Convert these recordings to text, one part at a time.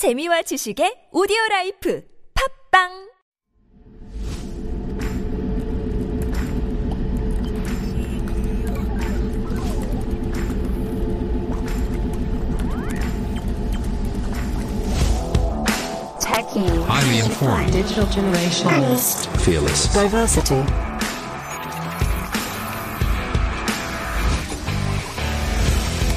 재미와 지식의 오디오 라이프 팝빵! Highly informed, digital generation, honest, fearless, diversity.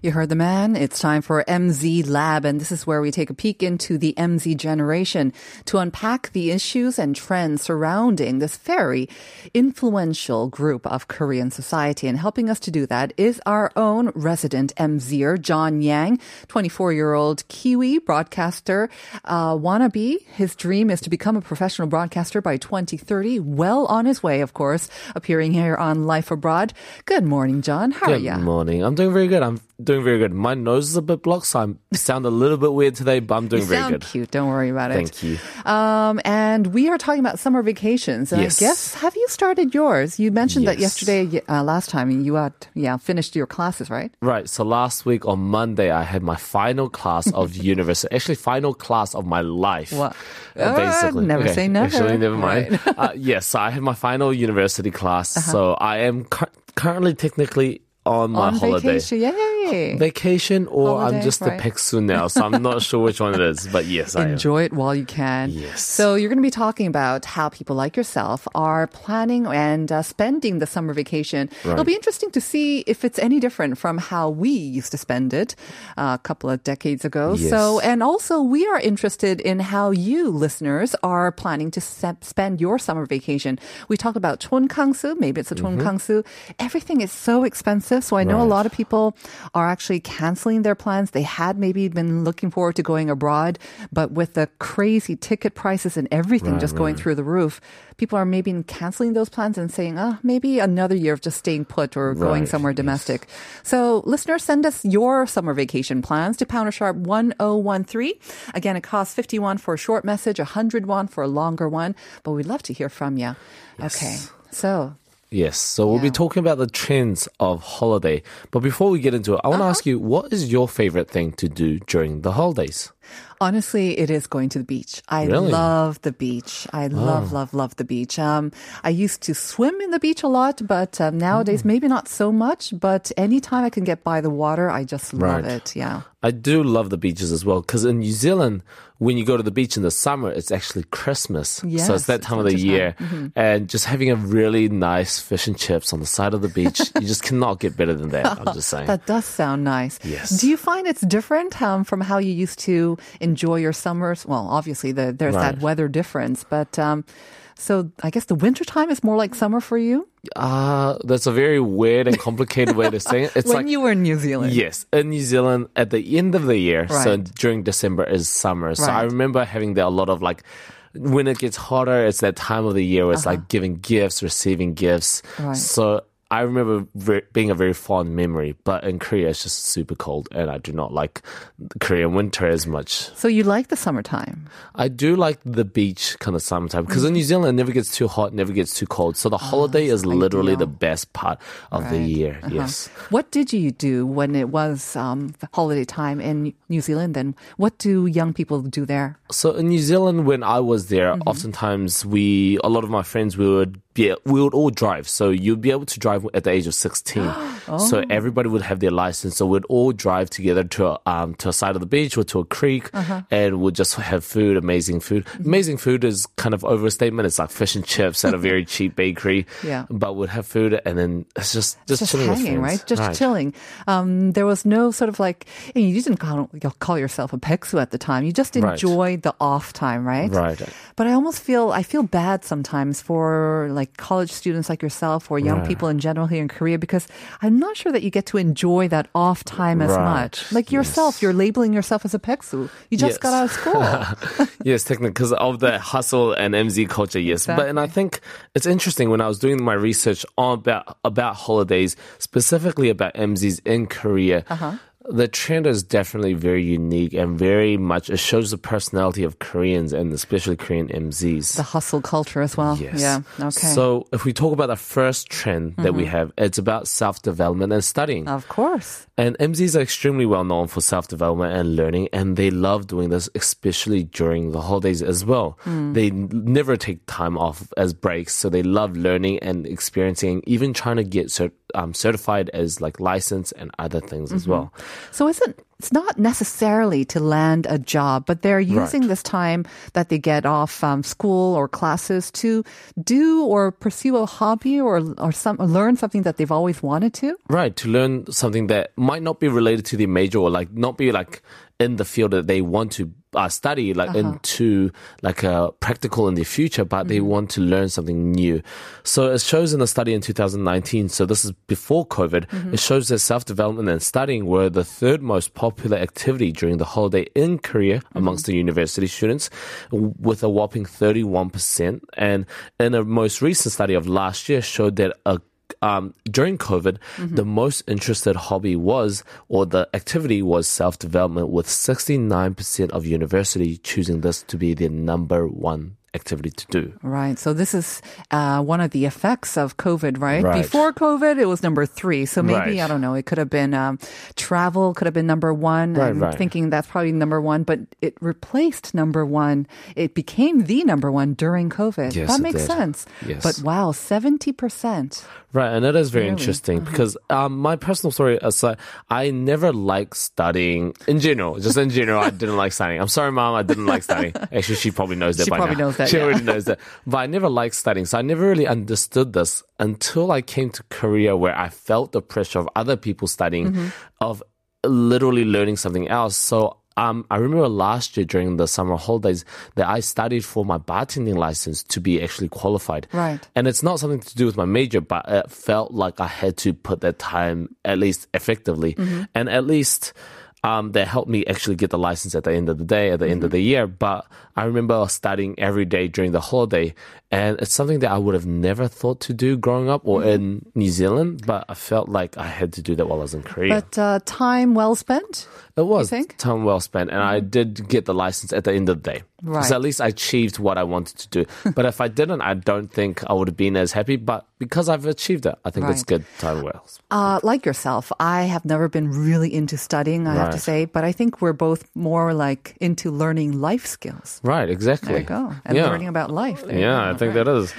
You heard the man. It's time for MZ Lab, and this is where we take a peek into the MZ generation to unpack the issues and trends surrounding this very influential group of Korean society. And helping us to do that is our own resident MZer, John Yang, 24-year-old Kiwi broadcaster wannabe. His dream is to become a professional broadcaster by 2030. Well on his way, of course, appearing here on Life Abroad. Good morning, John. How are you? Good morning. I'm doing very good. I'm doing very good. My nose is a bit blocked, so I sound a little bit weird today, but I'm doing very good. You sound cute. Don't worry about it. Thank you. And we are talking about summer vacations. And yes. I guess, have you started yours? You mentioned that yesterday, last time, you had finished your classes, right? Right. So last week on Monday, I had my final class of university. Actually, final class of my life. What? Basically. Never say never. Actually, never mind. Right. So I had my final university class. Uh-huh. So I am currently technically on my holiday. Vacation, yay! Vacation or holiday, I'm just a peksu now, so I'm not sure which one it is, but yes, I am. Enjoy it while you can. Yes. So you're going to be talking about how people like yourself are planning and spending the summer vacation. Right. It'll be interesting to see if it's any different from how we used to spend it a couple of decades ago. Yes. So, and also we are interested in how you listeners are planning to spend your summer vacation. We talked about 촌캉스, maybe it's a 촌캉스. Everything is so expensive. So I know a lot of people are actually canceling their plans. They had maybe been looking forward to going abroad, but with the crazy ticket prices and everything going through the roof, people are maybe canceling those plans and saying, maybe another year of just staying put or going somewhere domestic. So listeners, send us your summer vacation plans to #1013. Again, it costs 51 for a short message, 101 for a longer one, but we'd love to hear from you. Yes. Okay. So we'll be talking about the trends of holiday. But before we get into it, I want to ask you, what is your favorite thing to do during the holidays? Honestly, it is going to the beach. I love the beach. I love the beach. I used to swim in the beach a lot, but nowadays maybe not so much. But anytime I can get by the water, I just love it. Yeah, I do love the beaches as well, because in New Zealand, when you go to the beach in the summer, it's actually Christmas. Yes, so it's that time of the year. And just having a really nice fish and chips on the side of the beach, you just cannot get better than that. I'm just saying. That does sound nice. Yes. Do you find it's different from how you used to enjoy your summers? Well, obviously, there's that weather difference. But so I guess the wintertime is more like summer for you? That's a very weird and complicated way to say it. It's when you were in New Zealand. Yes, in New Zealand at the end of the year. So during December is summer. So I remember having a lot of when it gets hotter, it's that time of the year where it's giving gifts, receiving gifts. Right. So I remember being a very fond memory, but in Korea, it's just super cold, and I do not like Korean winter as much. So you like the summertime? I do like the beach kind of summertime, because in New Zealand, it never gets too hot, never gets too cold. So the holiday is literally the best part of the year, yes. What did you do when it was holiday time in New Zealand, and what do young people do there? So in New Zealand, when I was there, oftentimes a lot of my friends, we would all drive. So you'd be able to drive at the age of 16. So everybody would have their license. So we'd all drive together to a side of the beach or to a creek, and we'd just have food, amazing food. Amazing food is kind of overstatement. It's like fish and chips at a very cheap bakery. Yeah. But we'd have food, and then it's just chilling hanging, with friends. Just chilling. There was no sort of you didn't call yourself a peksu at the time. You just enjoyed the off time, right? Right. But I feel bad sometimes for college students like yourself or young people in general here in Korea, because I'm I'm not sure that you get to enjoy that off time as much. Like yourself, you're labeling yourself as a 백수. You just got out of school. Yes, technically, because of the hustle and MZ culture, yes. Exactly. But, and I think it's interesting, when I was doing my research on about holidays, specifically about MZs in Korea, the trend is definitely very unique and very much, it shows the personality of Koreans and especially Korean MZs. The hustle culture as well. Yes. Yeah. Okay. So if we talk about the first trend that we have, it's about self-development and studying. Of course. And MZs are extremely well known for self-development and learning, and they love doing this, especially during the holidays as well. They never take time off as breaks, so they love learning and experiencing, even trying to get certified as like license and other things as well. So it's not necessarily to land a job, but they're using this time that they get off from school or classes to do or pursue a hobby or learn something that they've always wanted to. Right, to learn something that might not be related to their major or like not be like in the field that they want to study, like into like a practical in the future, but they want to learn something new. So it shows in a study in 2019, so this is before COVID, it shows that self-development and studying were the third most popular activity during the holiday in Korea amongst the university students, with a whopping 31%. And in a most recent study of last year showed that during COVID, the most interested hobby was self-development, with 69% of university choosing this to be their number one activity to do. Right. So this is one of the effects of COVID, right? Before COVID, it was number 3. So maybe, I don't know, it could have been travel could have been number 1. I'm thinking that's probably number 1, but it replaced number 1. It became the number 1 during COVID. Yes, that makes sense. Yes. But wow, 70%. Right. And that is very interesting because my personal story aside, I never liked studying in general. Just in general, I didn't like studying. I'm sorry, Mom, I didn't like studying. Actually, she probably knows that by now. She already knows that. But I never liked studying, so I never really understood this until I came to Korea, where I felt the pressure of other people studying, of literally learning something else. So I remember last year during the summer holidays that I studied for my bartending license to be actually qualified. Right. And it's not something to do with my major, but it felt like I had to put that time at least effectively. And at least... that helped me actually get the license at the end of the day, at the end of the year. But I remember studying every day during the holiday, and it's something that I would have never thought to do growing up or in New Zealand, but I felt like I had to do that while I was in Korea. But time well spent? It was time well spent, and I did get the license at the end of the day. Right. So at least I achieved what I wanted to do. But if I didn't, I don't think I would have been as happy. But because I've achieved it, I think that's good time well. Like yourself, I have never been really into studying, I have to say. But I think we're both more like into learning life skills. Right, exactly. There you go. And learning about life. Yeah, I think that is.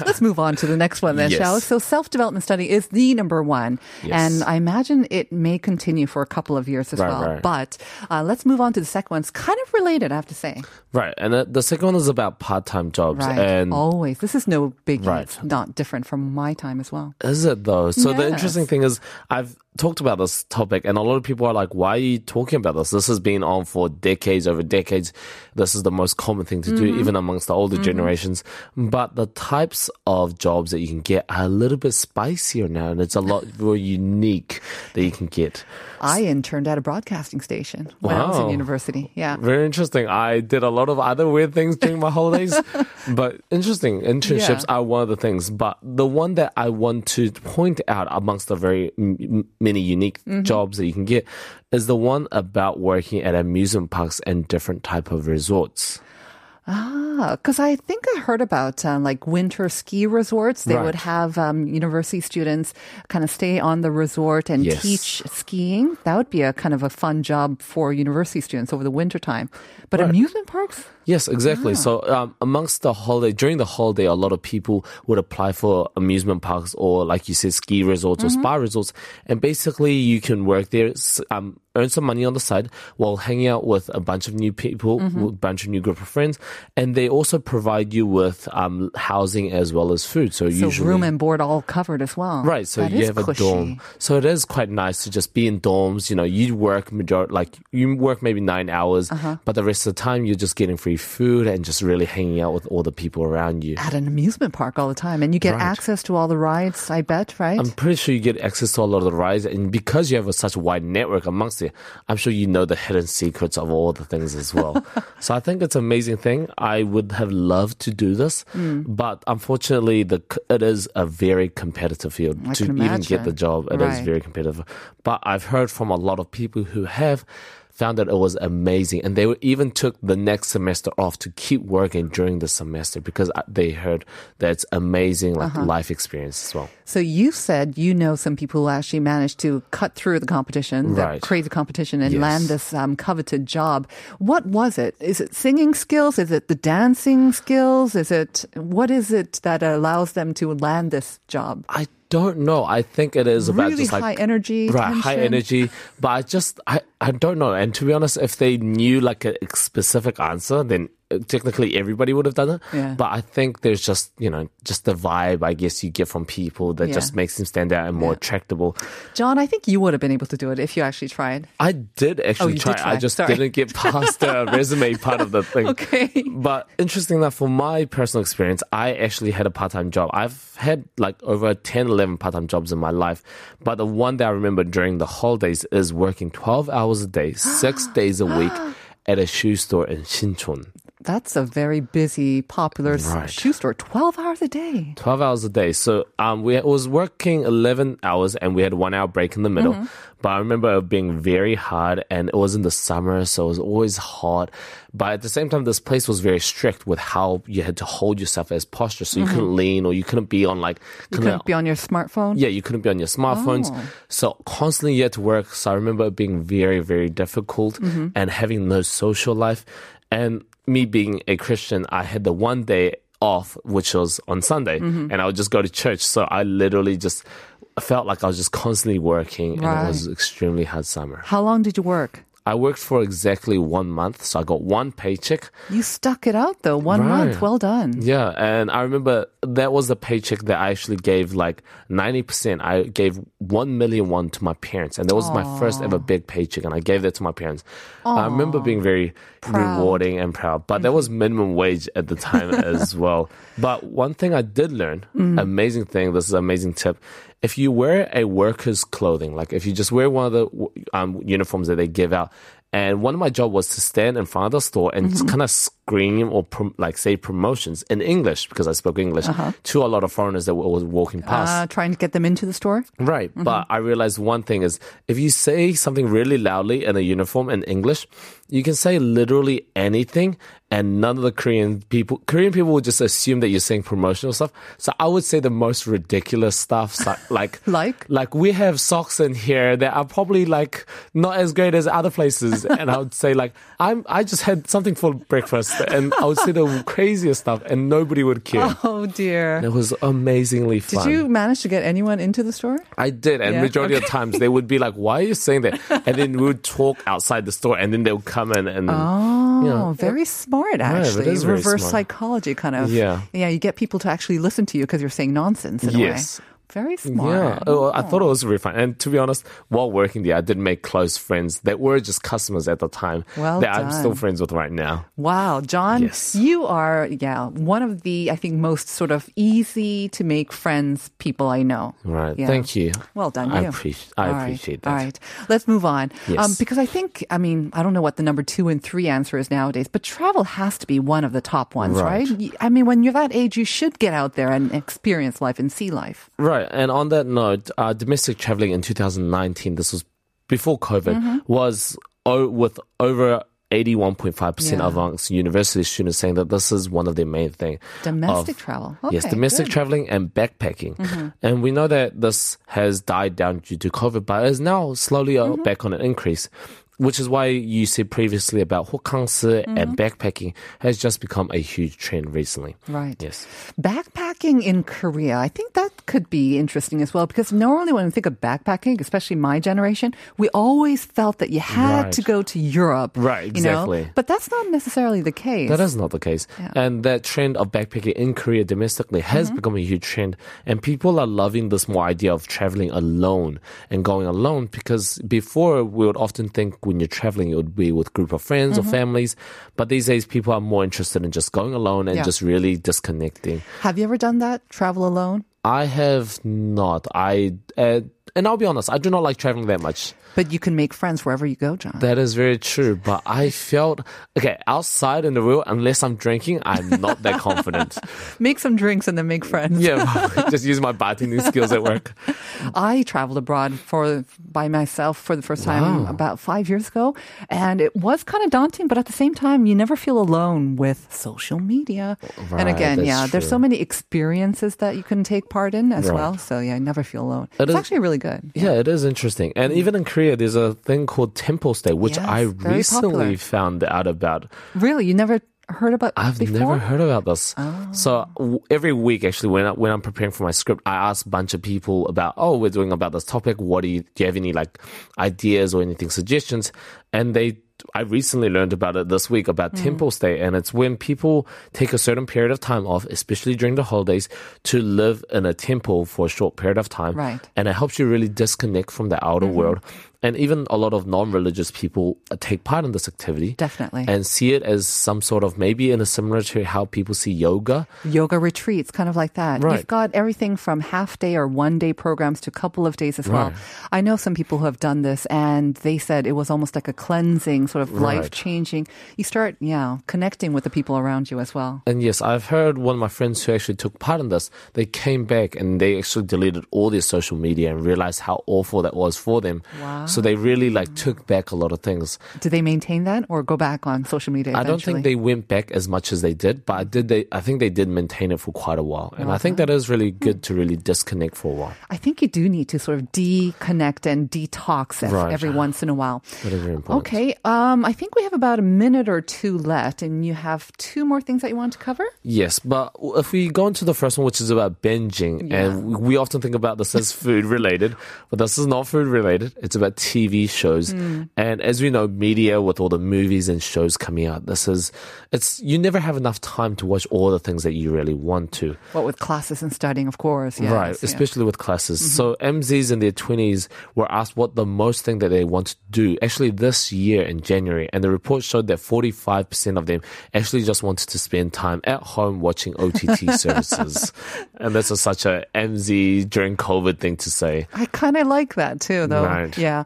Let's move on to the next one then, shall we? So self-development study is the number 1. Yes. And I imagine it may continue for a couple of years as well. Right. But let's move on to the second one. It's kind of related, I have to say. Right, and the second one is about part-time jobs. Right, and always. This is no biggie. Right. It's not different from my time as well. Is it though? So the interesting thing is, I've talked about this topic, and a lot of people are like, why are you talking about this? This has been on for decades, over decades. This is the most common thing to do, even amongst the older generations. But the types of jobs that you can get are a little bit spicier now, and it's a lot more unique that you can get. I interned at a broadcasting station when I was in university. Yeah. Very interesting. I did a lot of other weird things during my holidays, but interesting. Internships are one of the things. But the one that I want to point out amongst the very many unique jobs that you can get is the one about working at amusement parks and different type of resorts. Ah, because I think I heard about like winter ski resorts. They would have university students kind of stay on the resort and teach skiing. That would be a kind of a fun job for university students over the winter time. But amusement parks? Yes, exactly. So amongst the holiday, during the holiday, a lot of people would apply for amusement parks or, like you said, ski resorts or spa resorts. And basically, you can work there, earn some money on the side while hanging out with a bunch of new people, mm-hmm. a bunch of new group of friends. And they also provide you with housing as well as food. So usually room and board all covered as well. Right. So that you have cushy. A dorm. So it is quite nice to just be in dorms. You know, you work maybe 9 hours, uh-huh. but the rest of the time you're just getting free food and just really hanging out with all the people around you. At an amusement park all the time. And you get access to all the rides, I bet, right? I'm pretty sure you get access to a lot of the rides. And because you have such a wide network amongst you, I'm sure you know the hidden secrets of all the things as well. So I think it's an amazing thing. I would have loved to do this. Mm. But unfortunately, it is a very competitive field. I can imagine. Even get the job, it is very competitive. But I've heard from a lot of people who have found that it was amazing. And they even took the next semester off to keep working during the semester because they heard that it's amazing life experience as well. So you said you know some people who actually managed to cut through the competition, the crazy competition, and land this coveted job. What was it? Is it singing skills? Is it the dancing skills? What is it that allows them to land this job? I don't know. I think it is about really just like high energy. But I don't know. And to be honest, if they knew like a specific answer, then technically everybody would have done it. Yeah. But I think there's just the vibe, I guess, you get from people that just makes them stand out and more attractable. John, I think you would have been able to do it if you actually tried. I did actually try. I just didn't get past the resume part of the thing. Okay. But interesting enough, for my personal experience, I actually had a part-time job. I've had like over 10, 11 part-time jobs in my life. But the one that I remember during the holidays is working 12 hours a day, 6 days a week at a shoe store in Sinchon. That's a very busy, popular shoe store. 12 hours a day. 12 hours a day. So we was working 11 hours and we had 1 hour break in the middle. Mm-hmm. But I remember it being very hard and it was in the summer, so it was always hot. But at the same time, this place was very strict with how you had to hold yourself as posture. So you couldn't lean or you couldn't be on your smartphone? Yeah, you couldn't be on your smartphones. Oh. So constantly you had to work. So I remember it being very, very difficult and having no social life. And me being a Christian, I had the one day off, which was on Sunday, and I would just go to church. So I literally just felt like I was just constantly working, and it was an extremely hard summer. How long did you work? I worked for exactly 1 month, so I got one paycheck. You stuck it out, though. One month. Well done. Yeah, and I remember that was the paycheck that I actually gave, like 90%. I gave 1,000,001 to my parents, and that was my first ever big paycheck, and I gave that to my parents. I remember being very rewarding and proud, but that was minimum wage at the time as well. But one thing I did learn, amazing thing, this is an amazing tip, if you wear a worker's clothing, like if you just wear one of the uniforms that they give out, and one of my job was to stand in front of the store and kind of scream or say promotions in English, because I spoke English, to a lot of foreigners that were walking past. Trying to get them into the store? Right. Mm-hmm. But I realized one thing is, if you say something really loudly in a uniform in English, you can say literally anything, and none of the Korean people would just assume that you're saying promotional stuff. So I would say the most ridiculous stuff, like we have socks in here that are probably like not as great as other places, and I would say like I just had something for breakfast, and I would say the craziest stuff, and nobody would care. Oh dear! And it was amazingly fun. Did you manage to get anyone into the store? I did, and majority of times they would be like, "Why are you saying that?" And then we would talk outside the store, and then they would come in and very smart. Actually, yeah, reverse psychology kind of. Yeah, you get people to actually listen to you because you're saying nonsense in a way. Very smart. Yeah, I thought it was really fun. And to be honest, while working there, I did make close friends that were just customers at the time that I'm still friends with right now. Wow, John, you are one of the, I think, most sort of easy to make friends people I know. Right, thank you. Well done, you. I appreciate that. All right, let's move on. Yes. Because I think, I don't know what the number 2 and 3 answer is nowadays, but travel has to be one of the top ones, right? I mean, when you're that age, you should get out there and experience life and see life. Right. And on that note, domestic traveling in 2019, this was before COVID, was with over 81.5% amongst university students saying that this is one of their main things. Domestic travel. Okay, yes, domestic traveling and backpacking. And we know that this has died down due to COVID, but is now slowly back on an increase. which is why you said previously about 호캉스 and backpacking has just become a huge trend recently. Right. Yes. Backpacking in Korea, I think that could be interesting as well, because normally when we think of backpacking, especially my generation, we always felt that you had to go to Europe. Right, exactly. You know? But that's not necessarily the case. That is not the case. Yeah. And that trend of backpacking in Korea domestically has become a huge trend. And people are loving this more idea of traveling alone and going alone, because before we would often think when you're traveling, it would be with a group of friends or families. But these days, people are more interested in just going alone and just really disconnecting. Have you ever done that? Travel alone? I have not. And I'll be honest, I do not like traveling that much. But you can make friends wherever you go, John. That is very true. But I felt, outside in the world, unless I'm drinking, I'm not that confident. Make some drinks and then make friends. Yeah, just use my bartending skills at work. I traveled abroad by myself for the first time about 5 years ago. And it was kind of daunting, but at the same time, you never feel alone with social media. Right, and again, there's so many experiences that you can take part in as well. So you never feel alone. It's actually really good. Yeah, it is interesting. And even in Korea, there's a thing called temple stay, which I recently found out about. Really? You never heard about this? I've never heard about this. Oh. So every week, actually, when I'm preparing for my script, I ask a bunch of people about, we're doing about this topic. Do you have any ideas or anything, suggestions? And I recently learned about it this week, about temple stay, and it's when people take a certain period of time off, especially during the holidays, to live in a temple for a short period of time. Right. And it helps you really disconnect from the outer world. And even a lot of non-religious people take part in this activity. Definitely. And see it as some sort of, maybe in a similar to how people see yoga. Yoga retreats, kind of like that. Right. You've got everything from half-day or one-day programs to a couple of days as well. I know some people who have done this, and they said it was almost like a cleansing, sort of life-changing. You start, connecting with the people around you as well. And yes, I've heard one of my friends who actually took part in this, they came back and they actually deleted all their social media and realized how awful that was for them. Wow. So they really took back a lot of things. Did they maintain that or go back on social media eventually? I don't think they went back as much as they did, but I think they did maintain it for quite a while. And I think that is really good to really disconnect for a while. I think you do need to sort of deconnect and detox every once in a while. That is very important. Okay, I think we have about a minute or two left, and you have two more things that you want to cover? Yes, but if we go into the first one, which is about binging, and we often think about this as food related, but this is not food related. It's about TV shows, and as we know, media with all the movies and shows coming out, you never have enough time to watch all the things that you really want to. What with classes and studying, of course. Yes, right, especially with classes. So MZs in their 20s were asked what the most thing that they want to do, actually this year in January, and the report showed that 45% of them actually just wanted to spend time at home watching OTT services. And that's such a MZ during COVID thing to say. I kind of like that too, though. Right. Yeah.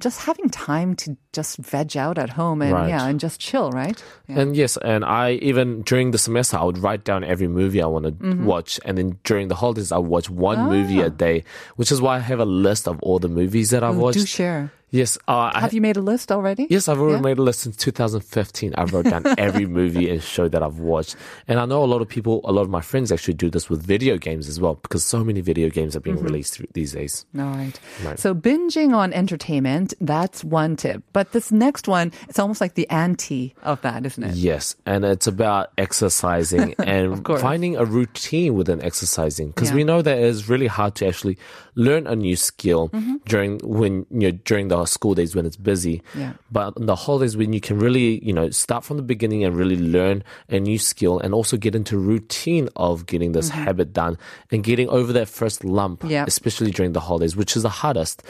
Just having time to just veg out at home and and just chill, right? Yeah. And yes, and I even during the semester I would write down every movie I want to watch, and then during the holidays I would watch one movie a day, which is why I have a list of all the movies that I've watched. Do share. Yes. Have you made a list already? Yes, I've already made a list since 2015. I wrote down every movie and show that I've watched. And I know a lot of my friends actually do this with video games as well, because so many video games are being released these days. All right. So binging on entertainment, that's one tip. But this next one, it's almost like the anti of that, isn't it? Yes. And it's about exercising and finding a routine within exercising, because we know that it is really hard to actually learn a new skill during the school days when it's busy, but on the holidays when you can really start from the beginning and really learn a new skill, and also get into routine of getting this habit done and getting over that first lump, especially during the holidays, which is the hardest.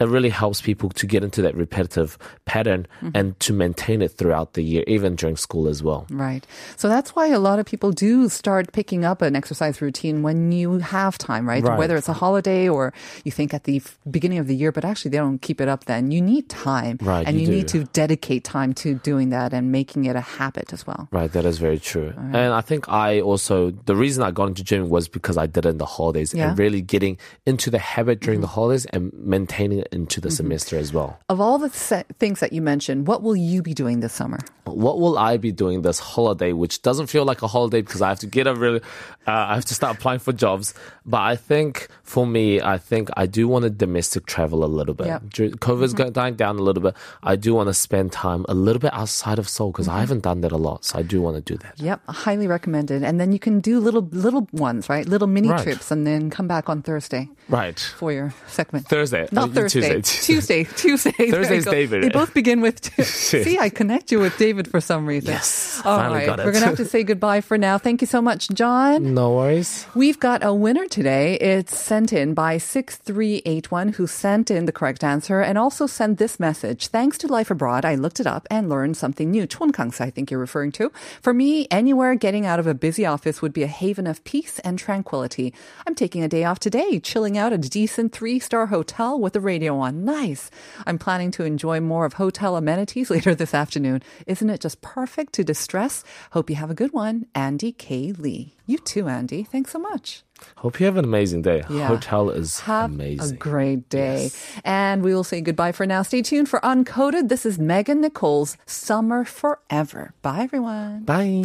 It really helps people to get into that repetitive pattern and to maintain it throughout the year, even during school as well. Right. So that's why a lot of people do start picking up an exercise routine when you have time, right? Whether it's a holiday or you think at the beginning of the year, but actually they don't keep it up then. You need time. Right, and you need to dedicate time to doing that and making it a habit as well. Right. That is very true. Right. And I think the reason I got into gym was because I did it in the holidays and really getting into the habit during the holidays and maintaining into the semester as well. Of all the things that you mentioned, what will you be doing this summer? What will I be doing this holiday, which doesn't feel like a holiday because I have to get a really, I have to start applying for jobs. But I think for me, I think I do want to domestic travel a little bit. Yep. COVID's dying down a little bit. I do want to spend time a little bit outside of Seoul because I haven't done that a lot. So I do want to do that. Yep, highly recommended. And then you can do little ones, right? Little mini trips and then come back on Thursday. Right. For your segment. Thursday. Not Thursday. Tuesday. Thursday's David. They both begin with two. See, I connect you with David for some reason. Yes. All right. We're going to have to say goodbye for now. Thank you so much, John. No worries. We've got a winner today. It's sent in by 6381 who sent in the correct answer and also sent this message. Thanks to Life Abroad, I looked it up and learned something new. 촌강사, I think you're referring to. For me, anywhere getting out of a busy office would be a haven of peace and tranquility. I'm taking a day off today, chilling out at a decent 3-star hotel with the radio on. Nice. I'm planning to enjoy more of hotel amenities later this afternoon. Isn't it just perfect to distress? Hope you have a good one. Andy K. Lee. You too, Andy. Thanks so much. Hope you have an amazing day. Yeah. Hotel is amazing. Have a great day. Yes. And we will say goodbye for now. Stay tuned for Uncoded. This is Megan Nicole's Summer Forever. Bye, everyone. Bye.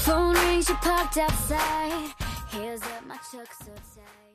Phone rings, you parked outside. Here's up, my chucks outside.